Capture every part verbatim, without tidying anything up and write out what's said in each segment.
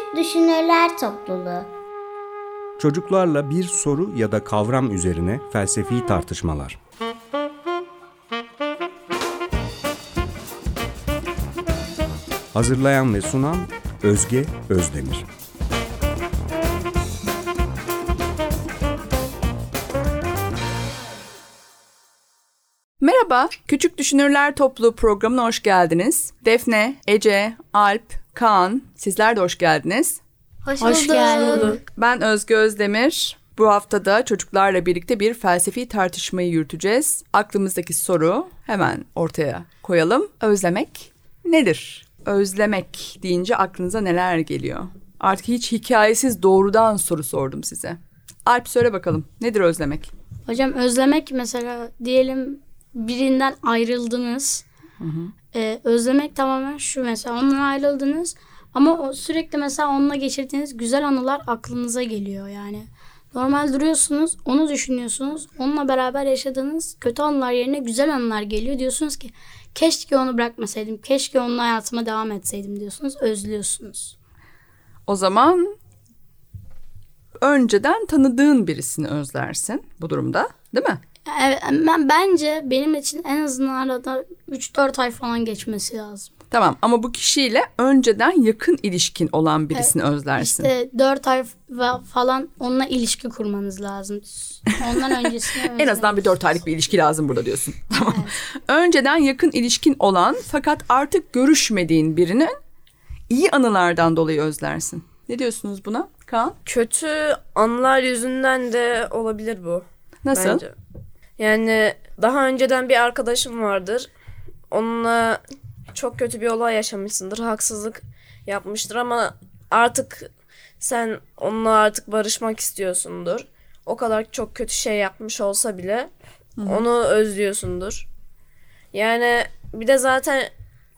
Küçük Düşünürler Topluluğu. Çocuklarla bir soru ya da kavram üzerine felsefi tartışmalar. Hazırlayan ve sunan Özge Özdemir. Merhaba, Küçük Düşünürler Topluluğu programına hoş geldiniz. Defne, Ece, Alp, Kaan, sizler de hoş geldiniz. Hoş, hoş geldiniz. Ben Özge Özdemir. Bu haftada çocuklarla birlikte bir felsefi tartışmayı yürüteceğiz. Aklımızdaki soru hemen ortaya koyalım. Özlemek nedir? Özlemek deyince aklınıza neler geliyor? Artık hiç hikayesiz doğrudan soru sordum size. Alp, söyle bakalım, nedir özlemek? Hocam, özlemek mesela diyelim birinden ayrıldınız. Hı hı. Ee, özlemek tamamen şu, mesela ondan ayrıldınız ama o, sürekli mesela onunla geçirdiğiniz güzel anılar aklınıza geliyor yani. Normal duruyorsunuz, onu düşünüyorsunuz, onunla beraber yaşadığınız kötü anılar yerine güzel anılar geliyor. Diyorsunuz ki keşke onu bırakmasaydım, keşke onunla hayatıma devam etseydim diyorsunuz, özlüyorsunuz. O zaman önceden tanıdığın birisini özlersin bu durumda, değil mi? Evet, ben, bence benim için en azından arada üç dört ay falan geçmesi lazım. Tamam, ama bu kişiyle önceden yakın ilişkin olan birisini evet, özlersin. İşte dört ay falan onunla ilişki kurmanız lazım. Ondan öncesini en azından bir dört aylık bir ilişki lazım burada diyorsun. Tamam. Evet. Önceden yakın ilişkin olan fakat artık görüşmediğin birinin iyi anılardan dolayı özlersin. Ne diyorsunuz buna Kaan? Kötü anılar yüzünden de olabilir bu. Nasıl? Bence. Yani daha önceden bir arkadaşım vardır. Onunla çok kötü bir olay yaşamışsındır. Haksızlık yapmıştır ama artık sen onunla artık barışmak istiyorsundur. O kadar çok kötü şey yapmış olsa bile Hı-hı. onu özlüyorsundur. Yani bir de zaten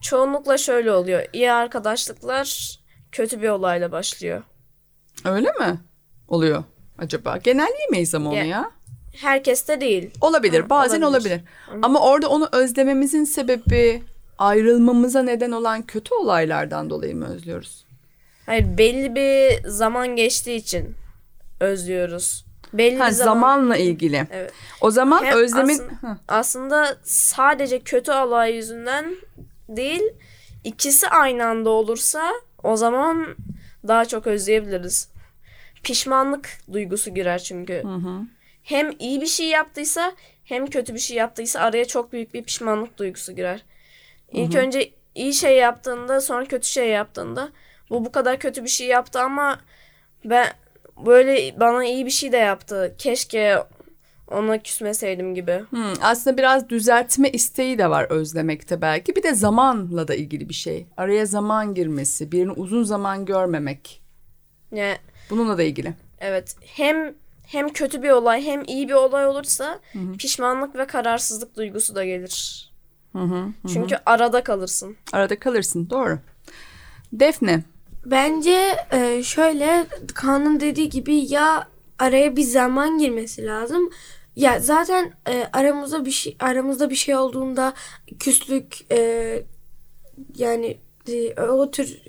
çoğunlukla şöyle oluyor. İyi arkadaşlıklar kötü bir olayla başlıyor. Öyle mi oluyor acaba? Genelleyemeyiz ama onu ya. ya. Herkeste de değil. Olabilir, ha, bazen olabilir. olabilir. Ama orada onu özlememizin sebebi ayrılmamıza neden olan kötü olaylardan dolayı mı özlüyoruz? Hayır, belli bir zaman geçtiği için özlüyoruz. Belli ha, bir zaman... zamanla ilgili. Evet. O zaman Hem özlemin aslında, aslında sadece kötü olay yüzünden değil, ikisi aynı anda olursa o zaman daha çok özleyebiliriz. Pişmanlık duygusu girer çünkü. Hı hı. Hem iyi bir şey yaptıysa hem kötü bir şey yaptıysa araya çok büyük bir pişmanlık duygusu girer. İlk Hı-hı. önce iyi şey yaptığında, sonra kötü şey yaptığında, bu bu kadar kötü bir şey yaptı ama ben böyle bana iyi bir şey de yaptı. Keşke ona küsmeseydim gibi. Hmm, aslında biraz düzeltme isteği de var özlemekte belki. Bir de zamanla da ilgili bir şey. Araya zaman girmesi, birini uzun zaman görmemek. Yani, bununla da ilgili. Evet. Hem Hem kötü bir olay hem iyi bir olay olursa hı hı. pişmanlık ve kararsızlık duygusu da gelir. Hı hı, hı. Çünkü arada kalırsın. Arada kalırsın, doğru. Defne? Bence şöyle, Kaan'ın dediği gibi ya araya bir zaman girmesi lazım. Ya zaten aramızda bir şey, aramızda bir şey olduğunda küslük yani... o tür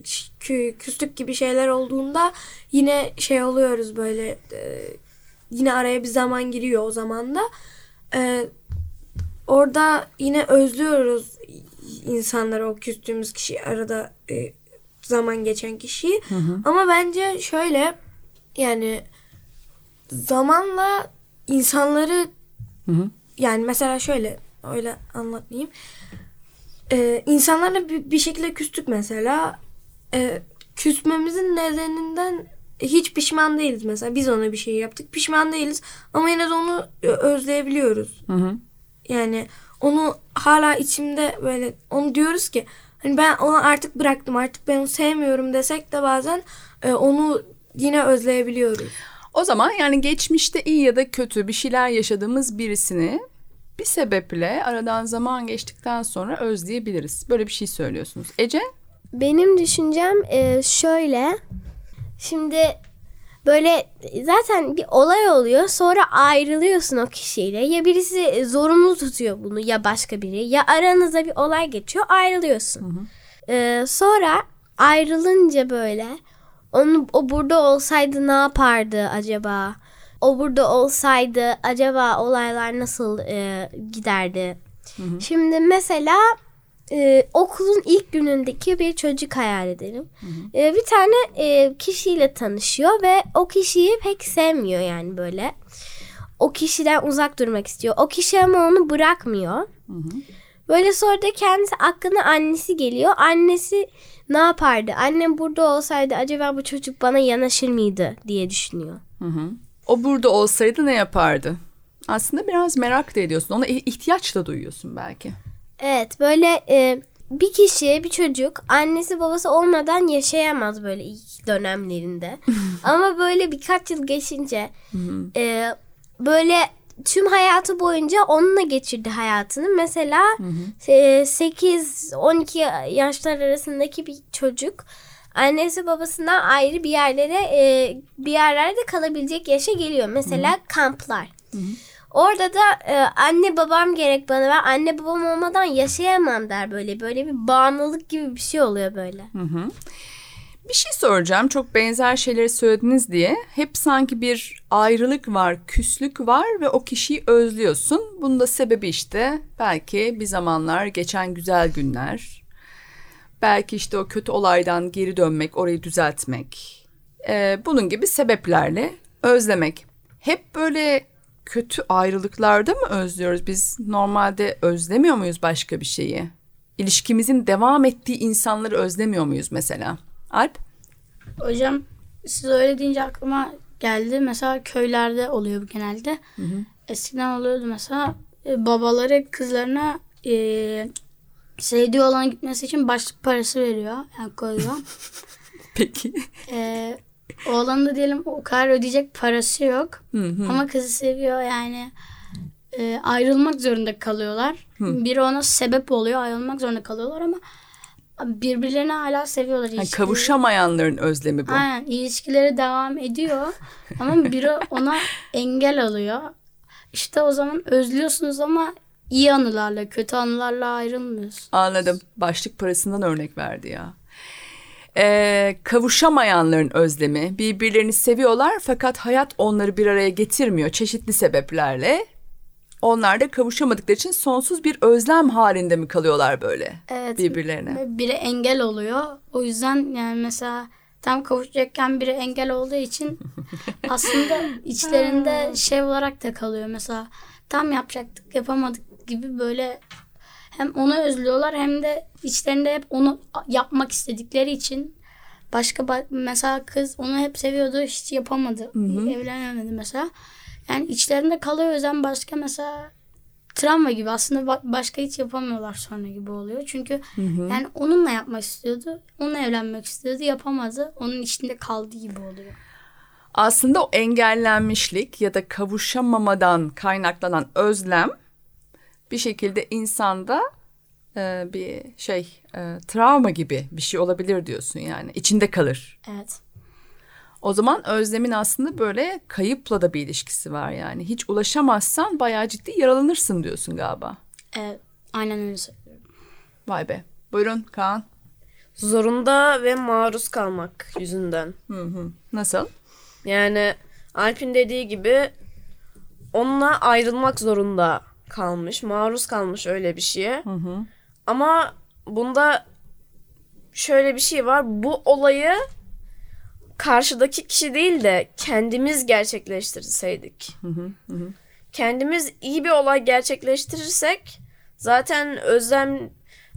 küslük gibi şeyler olduğunda yine şey oluyoruz böyle, yine araya bir zaman giriyor o zaman da. Orada yine özlüyoruz insanları, o küstüğümüz kişiyi, arada zaman geçen kişiyi. Hı hı. Ama bence şöyle, yani zamanla insanları hı hı. yani mesela şöyle, öyle anlatmayayım. Ee, insanlarla bir, bir şekilde küstük mesela. Ee, küsmemizin nedeninden hiç pişman değiliz mesela. Biz ona bir şey yaptık, pişman değiliz. Ama yine de onu özleyebiliyoruz. Hı hı. Yani onu hala içimde böyle, onu diyoruz ki hani ben onu artık bıraktım, artık ben onu sevmiyorum desek de bazen e, onu yine özleyebiliyoruz. O zaman yani geçmişte iyi ya da kötü bir şeyler yaşadığımız birisini bir sebeple aradan zaman geçtikten sonra özleyebiliriz. Böyle bir şey söylüyorsunuz. Ece? Benim düşüncem şöyle. Şimdi böyle zaten bir olay oluyor. Sonra ayrılıyorsun o kişiyle. Ya birisi zorunlu tutuyor bunu, ya başka biri. Ya aranıza bir olay geçiyor, ayrılıyorsun. Hı hı. Sonra ayrılınca böyle Onu, o burada olsaydı ne yapardı acaba? O burada olsaydı acaba olaylar nasıl e, giderdi? Hı hı. Şimdi mesela e, okulun ilk günündeki bir çocuk hayal edelim. Hı hı. E, bir tane e, kişiyle tanışıyor ve o kişiyi pek sevmiyor yani böyle. O kişiden uzak durmak istiyor. O kişi ama onu bırakmıyor. Hı hı. Böyle sonra da kendisi aklına annesi geliyor. Annesi ne yapardı? Annem burada olsaydı acaba bu çocuk bana yanaşır mıydı diye düşünüyor. Hı hı. O burada olsaydı ne yapardı? Aslında biraz merak da ediyorsun. Ona ihtiyaç da duyuyorsun belki. Evet, böyle e, bir kişi, bir çocuk annesi babası olmadan yaşayamaz böyle ilk dönemlerinde. Ama böyle birkaç yıl geçince e, böyle tüm hayatı boyunca onunla geçirdi hayatını. Mesela sekiz on iki yaşlar arasındaki bir çocuk annesi babasından ayrı bir yerlere e, bir yerlerde kalabilecek yaşa geliyor. Mesela Hı-hı. kamplar. Hı-hı. Orada da e, anne babam gerek bana ver. Anne babam olmadan yaşayamam der böyle. Böyle bir bağımlılık gibi bir şey oluyor böyle. Hı-hı. Bir şey soracağım. Çok benzer şeyleri söylediniz diye. Hep sanki bir ayrılık var, küslük var ve o kişiyi özlüyorsun. Bunun da sebebi işte belki bir zamanlar geçen güzel günler. Belki işte o kötü olaydan geri dönmek, orayı düzeltmek. Ee, bunun gibi sebeplerle özlemek. Hep böyle kötü ayrılıklarda mı özlüyoruz? Biz normalde özlemiyor muyuz başka bir şeyi? İlişkimizin devam ettiği insanları özlemiyor muyuz mesela? Alp? Hocam siz öyle deyince aklıma geldi. Mesela köylerde oluyor bu genelde. Hı hı. Eskiden oluyordu mesela babaları kızlarına... E, sevdiği olana gitmesi için başlık parası veriyor. Yani koyuyor. Peki. Ee, oğlanı da diyelim o kadar ödeyecek parası yok. Hı hı. Ama kızı seviyor yani. E, ayrılmak zorunda kalıyorlar. Hı. Biri ona sebep oluyor. Ayrılmak zorunda kalıyorlar ama birbirlerini hala seviyorlar. Yani kavuşamayanların özlemi bu. Aynen. İlişkileri devam ediyor. Ama biri ona engel alıyor. İşte o zaman özlüyorsunuz ama İyi anılarla, kötü anılarla ayrılmıyorsun. Anladım. Başlık parasından örnek verdi ya. Ee, kavuşamayanların özlemi. Birbirlerini seviyorlar fakat hayat onları bir araya getirmiyor çeşitli sebeplerle. Onlar da kavuşamadıkları için sonsuz bir özlem halinde mi kalıyorlar böyle evet, birbirlerine? Biri engel oluyor. O yüzden yani mesela tam kavuşacakken biri engel olduğu için aslında içlerinde şey olarak da kalıyor mesela. Tam yapacaktık, yapamadık gibi böyle hem onu özlüyorlar hem de içlerinde hep onu yapmak istedikleri için başka mesela kız onu hep seviyordu hiç yapamadı. Hı-hı. Evlenemedi mesela. Yani içlerinde kalıyor özlem başka mesela travma gibi aslında başka hiç yapamıyorlar sonra gibi oluyor. Çünkü Hı-hı. yani onunla yapmak istiyordu, onunla evlenmek istiyordu, yapamadı. Onun içinde kaldığı gibi oluyor. Aslında o engellenmişlik ya da kavuşamamadan kaynaklanan özlem bir şekilde insanda e, bir şey e, travma gibi bir şey olabilir diyorsun yani. İçinde kalır. Evet. O zaman özlemin aslında böyle kayıpla da bir ilişkisi var yani. Hiç ulaşamazsan bayağı ciddi yaralanırsın diyorsun galiba. Evet. Aynen öyle söylüyorum. Vay be. Buyurun Kaan. Zorunda ve maruz kalmak yüzünden. Hı hı. Nasıl? Yani Alp'in dediği gibi onunla ayrılmak zorunda kalmış, maruz kalmış öyle bir şeye. Hı hı. Ama bunda şöyle bir şey var. Bu olayı karşıdaki kişi değil de kendimiz gerçekleştirseydik. Hı hı hı. Kendimiz iyi bir olay gerçekleştirirsek zaten özlem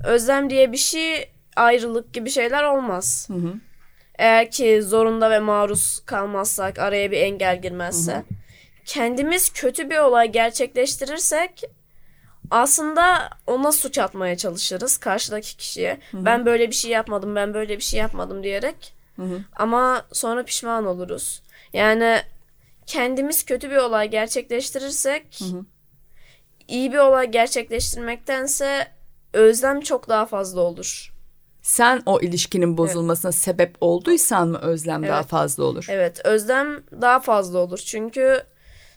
özlem diye bir şey, ayrılık gibi şeyler olmaz. Hı hı. Eğer ki zorunda ve maruz kalmazsak, araya bir engel girmezse, hı hı. kendimiz kötü bir olay gerçekleştirirsek aslında ona suç atmaya çalışırız karşıdaki kişiye. Hı hı. Ben böyle bir şey yapmadım, ben böyle bir şey yapmadım diyerek. Hı hı. Ama sonra pişman oluruz. Yani kendimiz kötü bir olay gerçekleştirirsek, hı hı. iyi bir olay gerçekleştirmektense özlem çok daha fazla olur. Sen o ilişkinin bozulmasına evet. sebep olduysan mı özlem evet. daha fazla olur? Evet, özlem daha fazla olur. Çünkü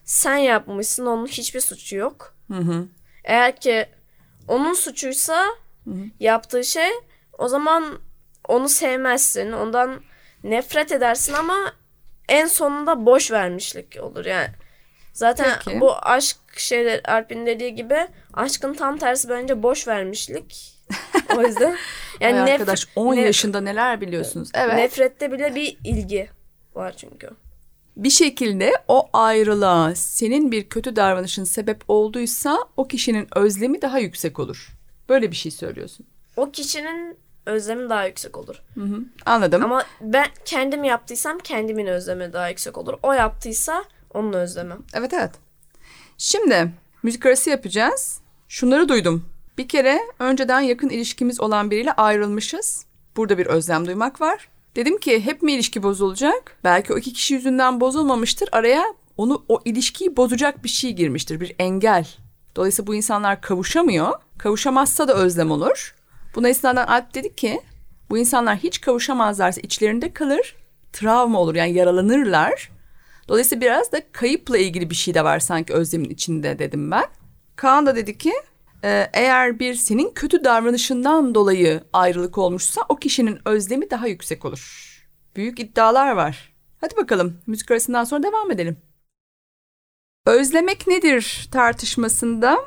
sen yapmışsın, onun hiçbir suçu yok. Hı hı. Eğer ki onun suçuysa hı hı. yaptığı şey, o zaman onu sevmezsin, ondan nefret edersin ama en sonunda boş vermişlik olur yani. Zaten peki, bu aşk şeyler, Alp'in dediği gibi aşkın tam tersi bence boş vermişlik. O yüzden yani nef- arkadaş on nef- yaşında neler biliyorsunuz. Evet. Nefrette bile bir ilgi var çünkü. Bir şekilde o ayrılığa senin bir kötü davranışın sebep olduysa o kişinin özlemi daha yüksek olur. Böyle bir şey söylüyorsun. O kişinin özlemi daha yüksek olur. Hı hı, anladım. Ama ben kendim yaptıysam kendimin özlemi daha yüksek olur. O yaptıysa onun özlemi. Evet evet. Şimdi müzikarası yapacağız. Şunları duydum. Bir kere önceden yakın ilişkimiz olan biriyle ayrılmışız. Burada bir özlem duymak var. Dedim ki hep mi ilişki bozulacak? Belki o iki kişi yüzünden bozulmamıştır. Araya onu, o ilişkiyi bozacak bir şey girmiştir. Bir engel. Dolayısıyla bu insanlar kavuşamıyor. Kavuşamazsa da özlem olur. Buna istinaden Alp dedi ki bu insanlar hiç kavuşamazlarsa içlerinde kalır. Travma olur yani yaralanırlar. Dolayısıyla biraz da kayıpla ilgili bir şey de var sanki özlemin içinde dedim ben. Kaan da dedi ki eğer bir senin kötü davranışından dolayı ayrılık olmuşsa o kişinin özlemi daha yüksek olur. Büyük iddialar var. Hadi bakalım müzik arasından sonra devam edelim. Özlemek nedir tartışmasında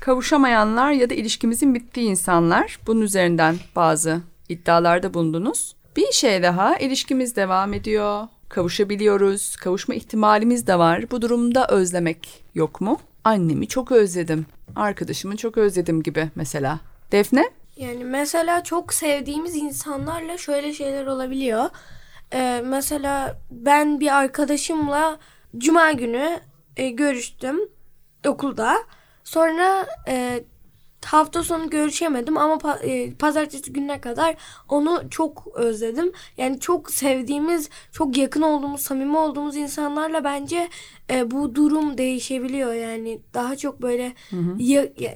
kavuşamayanlar ya da ilişkimizin bittiği insanlar, bunun üzerinden bazı iddialarda bulundunuz. Bir şey daha, ilişkimiz devam ediyor. Kavuşabiliyoruz. Kavuşma ihtimalimiz de var. Bu durumda özlemek yok mu? Annemi çok özledim. Arkadaşımı çok özledim gibi mesela. Defne? Yani mesela çok sevdiğimiz insanlarla şöyle şeyler olabiliyor. Ee, mesela ben bir arkadaşımla cuma günü e, görüştüm okulda. Sonra e, hafta sonu görüşemedim ama pa- e, pazartesi gününe kadar onu çok özledim. Yani çok sevdiğimiz, çok yakın olduğumuz, samimi olduğumuz insanlarla bence e, bu durum değişebiliyor. Yani daha çok böyle hı hı. Ya, ya,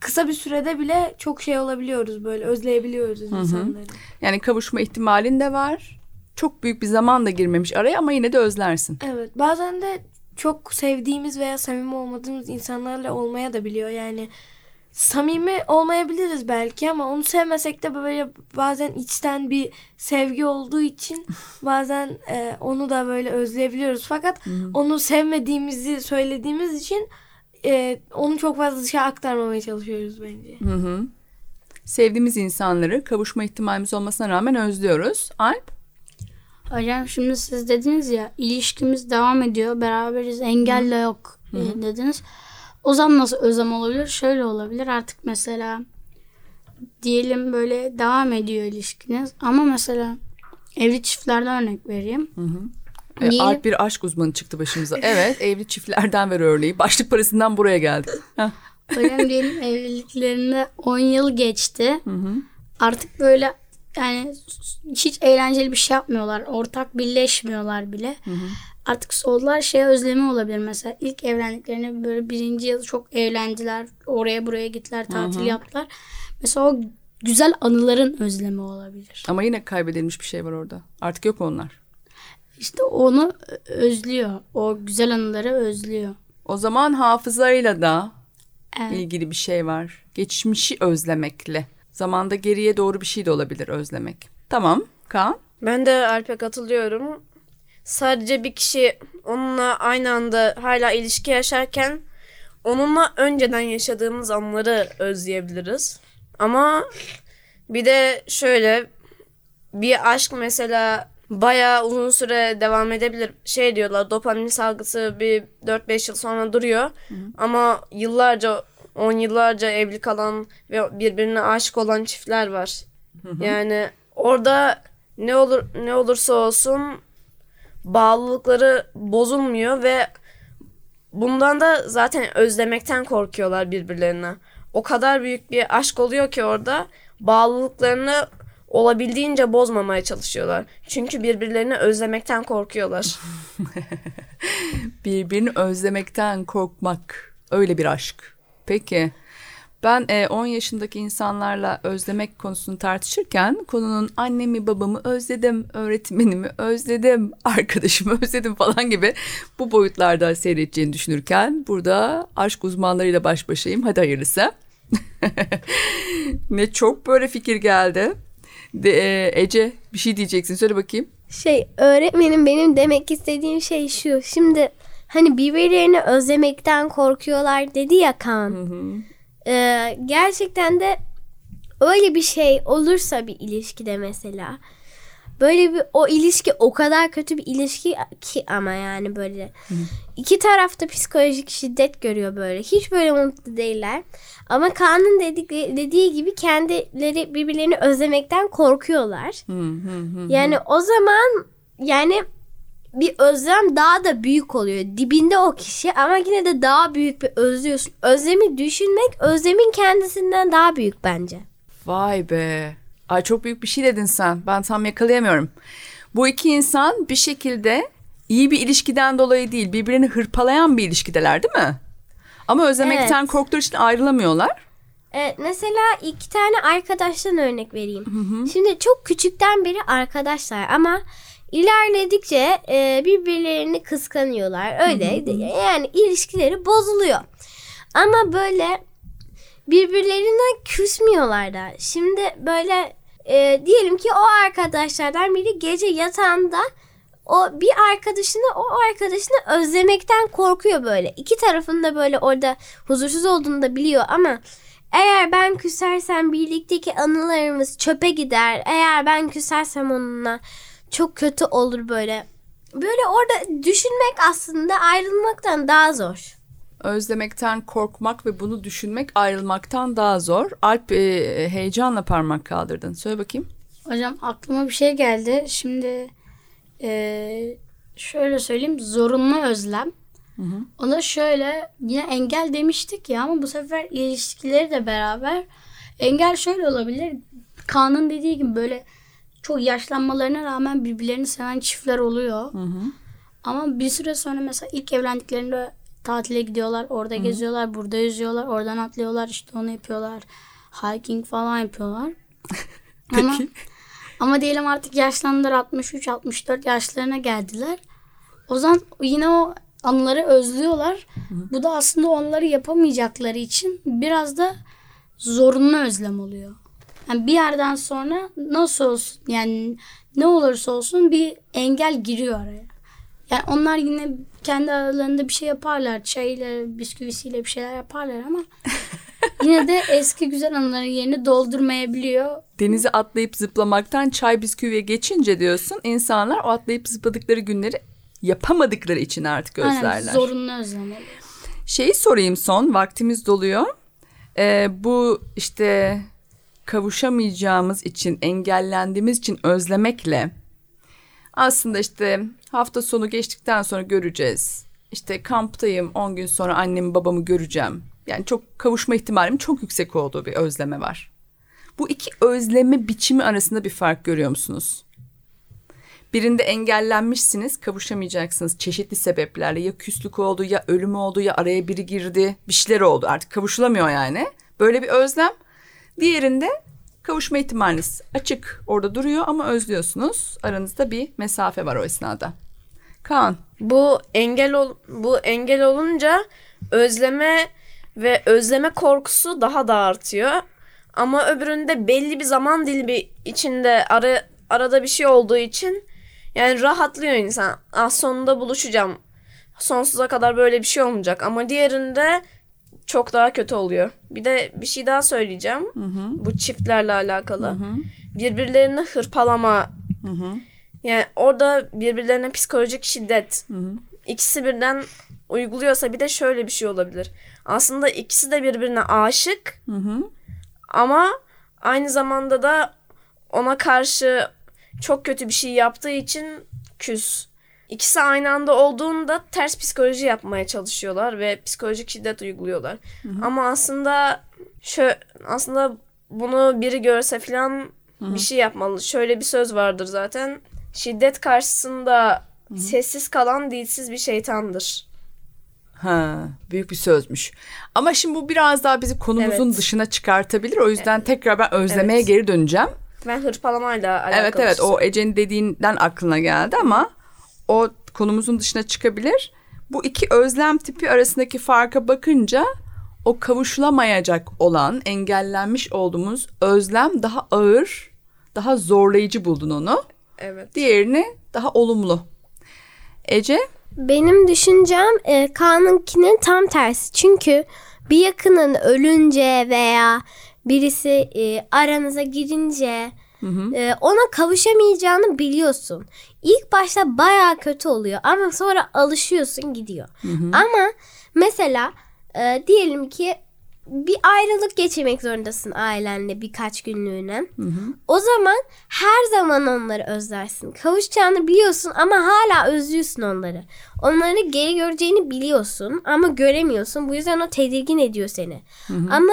kısa bir sürede bile çok şey olabiliyoruz, böyle özleyebiliyoruz hı hı. insanları. Yani kavuşma ihtimalin de var. Çok büyük bir zaman da girmemiş araya ama yine de özlersin. Evet, bazen de çok sevdiğimiz veya samimi olmadığımız insanlarla olmaya da biliyor yani. Samimi olmayabiliriz belki ama onu sevmesek de böyle bazen içten bir sevgi olduğu için bazen e, onu da böyle özleyebiliyoruz. Fakat hmm. onu sevmediğimizi söylediğimiz için e, onu çok fazla dışa aktarmamaya çalışıyoruz bence. Hı hı. Sevdiğimiz insanları kavuşma ihtimalimiz olmasına rağmen özlüyoruz. Alp? Hocam şimdi siz dediniz ya ilişkimiz devam ediyor, beraberiz, engel de yok hı. dediniz. O zaman nasıl özlem olabilir? Şöyle olabilir artık mesela diyelim böyle devam ediyor ilişkiniz ama mesela evli çiftlerden örnek vereyim. Hı hı. E, Alp bir aşk uzmanı çıktı başımıza. Evet, evli çiftlerden ver örneği. Başlık parasından buraya geldi. Hocam diyelim evliliklerinde on yıl geçti. Hı hı. Artık böyle yani hiç eğlenceli bir şey yapmıyorlar. Ortak birleşmiyorlar bile. Hı hı. Artık sollar şeye özlemi olabilir mesela. İlk evlendiklerine böyle birinci yıl çok eğlendiler. Oraya buraya gittiler, tatil hı hı. yaptılar. Mesela o güzel anıların özlemi olabilir. Ama yine kaybedilmiş bir şey var orada. Artık yok onlar. İşte onu özlüyor. O güzel anıları özlüyor. O zaman hafızayla da evet. ilgili bir şey var. Geçmişi özlemekle. Zamanda geriye doğru bir şey de olabilir özlemek. Tamam. Kaan? Ben de Alp'e katılıyorum. Sadece bir kişi onunla aynı anda hala ilişki yaşarken onunla önceden yaşadığımız anları özleyebiliriz. Ama bir de şöyle bir aşk mesela bayağı uzun süre devam edebilir. Şey diyorlar, dopamin salgısı bir dört beş yıl sonra duruyor. Hı. Ama yıllarca, on yıllarca evli kalan ve birbirine aşık olan çiftler var. Hı hı. Yani orada ne olur ne olursa olsun bağlılıkları bozulmuyor ve bundan da zaten özlemekten korkuyorlar birbirlerine. O kadar büyük bir aşk oluyor ki orada bağlılıklarını olabildiğince bozmamaya çalışıyorlar. Çünkü birbirlerini özlemekten korkuyorlar. Birbirini özlemekten korkmak, öyle bir aşk. Peki ben e, on yaşındaki insanlarla özlemek konusunu tartışırken konunun annemi babamı özledim, öğretmenimi özledim, arkadaşımı özledim falan gibi bu boyutlarda seyredeceğini düşünürken burada aşk uzmanlarıyla baş başayım. Hadi hayırlısı. Ne çok böyle fikir geldi. De, Ece bir şey diyeceksin, söyle bakayım. Şey öğretmenim, benim demek istediğim şey şu. Şimdi hani birbirlerini özlemekten korkuyorlar dedi ya Kaan. Hı hı. Ee, gerçekten de öyle bir şey olursa bir ilişkide mesela. Böyle bir o ilişki o kadar kötü bir ilişki ki ama yani böyle. Hı. İki tarafta psikolojik şiddet görüyor böyle. Hiç böyle mutlu değiller. Ama Kaan'ın dedikleri, dediği gibi kendileri birbirlerini özlemekten korkuyorlar. Hı hı hı. Yani o zaman yani bir özlem daha da büyük oluyor. Dibinde o kişi ama yine de daha büyük bir özlüyorsun. Özlemi düşünmek özlemin kendisinden daha büyük bence. Vay be. Ay çok büyük bir şey dedin sen. Ben tam yakalayamıyorum. Bu iki insan bir şekilde iyi bir ilişkiden dolayı değil, birbirini hırpalayan bir ilişkideler değil mi? Ama özlemekten evet. korktuğu için ayrılamıyorlar. Evet, mesela iki tane arkadaştan örnek vereyim. Hı hı. Şimdi çok küçükten beri arkadaşlar ama ilerledikçe birbirlerini kıskanıyorlar. Öyle hı hı. yani ilişkileri bozuluyor. Ama böyle birbirlerine küsmüyorlar da. Şimdi böyle e, diyelim ki o arkadaşlardan biri gece yatağında o bir arkadaşını o arkadaşını özlemekten korkuyor böyle. İki tarafında böyle orada huzursuz olduğunu da biliyor ama eğer ben küsersem birlikteki anılarımız çöpe gider. Eğer ben küsersem onunla çok kötü olur böyle. Böyle orada düşünmek aslında ayrılmaktan daha zor. Özlemekten korkmak ve bunu düşünmek ayrılmaktan daha zor. Alp e, heyecanla parmak kaldırdın. Söyle bakayım. Hocam aklıma bir şey geldi. Şimdi e, şöyle söyleyeyim. Zorunlu özlem. Hı hı. Ona şöyle yine engel demiştik ya ama bu sefer ilişkileri de beraber. Engel şöyle olabilir. Kaan'ın dediği gibi böyle çok yaşlanmalarına rağmen birbirlerini seven çiftler oluyor. Hı hı. Ama bir süre sonra mesela ilk evlendiklerinde tatile gidiyorlar, orada Hı-hı. geziyorlar, burada yüzüyorlar, oradan atlıyorlar, işte onu yapıyorlar. Hiking falan yapıyorlar. Peki. Ama, ama diyelim artık yaşlandılar, altmış üç altmış dört yaşlarına geldiler. O zaman yine o anıları özlüyorlar. Hı-hı. Bu da aslında onları yapamayacakları için biraz da zorunlu özlem oluyor. Yani bir yerden sonra nasıl olsun, yani ne olursa olsun bir engel giriyor araya. Yani onlar yine kendi aralarında bir şey yaparlar. Çayla, bisküvisiyle bir şeyler yaparlar ama yine de eski güzel anıların yerini doldurmayabiliyor. Denize atlayıp zıplamaktan çay bisküviye geçince diyorsun, insanlar o atlayıp zıpladıkları günleri yapamadıkları için artık özlerler. Aynen, zorunlu özlem. Şeyi sorayım son, vaktimiz doluyor. Ee, bu işte kavuşamayacağımız için, engellendiğimiz için özlemekle aslında işte hafta sonu geçtikten sonra göreceğiz. İşte kamptayım, on gün sonra annemi babamı göreceğim. Yani çok kavuşma ihtimalim çok yüksek olduğu bir özleme var. Bu iki özleme biçimi arasında bir fark görüyor musunuz? Birinde engellenmişsiniz, kavuşamayacaksınız çeşitli sebeplerle. Ya küslük oldu, ya ölüm oldu, ya araya biri girdi, bir şeyler oldu. Artık kavuşulamıyor yani. Böyle bir özlem. Diğerinde kavuşma ihtimaliniz açık, orada duruyor ama özlüyorsunuz. Aranızda bir mesafe var o esnada. Kaan. Bu engel ol, bu engel olunca özleme ve özleme korkusu daha da artıyor. Ama öbüründe belli bir zaman dilimi içinde ara, arada bir şey olduğu için yani rahatlıyor insan. Ah, sonunda buluşacağım. Sonsuza kadar böyle bir şey olmayacak. Ama diğerinde çok daha kötü oluyor. Bir de bir şey daha söyleyeceğim. Hı hı. Bu çiftlerle alakalı. Hı hı. Birbirlerini hırpalama. Hı hı. Yani orada birbirlerine psikolojik şiddet. Hı hı. İkisi birden uyguluyorsa bir de şöyle bir şey olabilir. Aslında ikisi de birbirine aşık. Hı hı. Ama aynı zamanda da ona karşı çok kötü bir şey yaptığı için küs. İkisi aynı anda olduğunda ters psikoloji yapmaya çalışıyorlar ve psikolojik şiddet uyguluyorlar. Hı hı. Ama aslında şö- aslında bunu biri görse falan bir şey yapmalı. Şöyle bir söz vardır zaten. Şiddet karşısında hı hı. sessiz kalan dilsiz bir şeytandır. Ha, büyük bir sözmüş. Ama şimdi bu biraz daha bizi konumuzun evet. dışına çıkartabilir. O yüzden evet. tekrar ben özlemeye evet. geri döneceğim. Ben hırpalamayla alakalı. Evet evet o Ece'nin dediğinden aklına geldi ama o konumuzun dışına çıkabilir. Bu iki özlem tipi arasındaki farka bakınca o kavuşulamayacak olan, engellenmiş olduğumuz özlem daha ağır, daha zorlayıcı buldun onu. Evet. Diğerini daha olumlu. Ece? Benim düşüncem e, Kaan'ınkinin tam tersi. Çünkü bir yakının ölünce veya birisi e, aranıza girince hı hı. E, ona kavuşamayacağını biliyorsun. İlk başta bayağı kötü oluyor ama sonra alışıyorsun, gidiyor. Hı hı. Ama mesela e, diyelim ki bir ayrılık geçirmek zorundasın ailenle birkaç günlüğüne. Hı hı. O zaman her zaman onları özlersin. Kavuşacağını biliyorsun ama hala özlüyorsun onları. Onları geri göreceğini biliyorsun ama göremiyorsun. Bu yüzden o tedirgin ediyor seni. Hı hı. Ama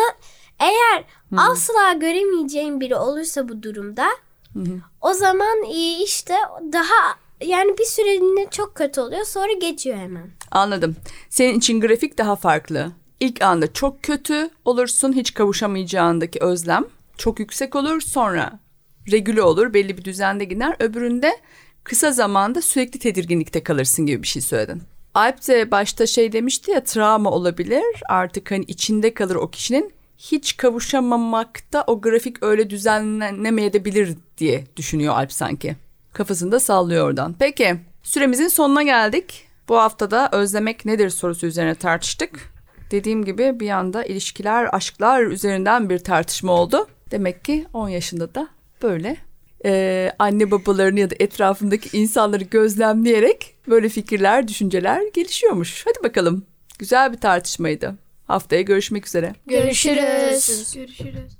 eğer hı hı. asla göremeyeceğin biri olursa bu durumda hı hı. o zaman işte daha yani bir süreliğine çok kötü oluyor. Sonra geçiyor hemen. Anladım. Senin için grafik daha farklı. İlk anda çok kötü olursun, hiç kavuşamayacağındaki özlem çok yüksek olur, sonra regüle olur, belli bir düzende gider. Öbüründe kısa zamanda sürekli tedirginlikte kalırsın gibi bir şey söyledin. Alp de başta şey demişti ya, travma olabilir, artık hani içinde kalır o kişinin, hiç kavuşamamakta o grafik öyle düzenlenemeyebilir diye düşünüyor Alp sanki. Kafasında sallıyor oradan. Peki, süremizin sonuna geldik. Bu haftada özlemek nedir sorusu üzerine tartıştık. Dediğim gibi bir anda ilişkiler, aşklar üzerinden bir tartışma oldu. Demek ki on yaşında da böyle e, anne babalarını ya da etrafındaki insanları gözlemleyerek böyle fikirler, düşünceler gelişiyormuş. Hadi bakalım. Güzel bir tartışmaydı. Haftaya görüşmek üzere. Görüşürüz. Görüşürüz.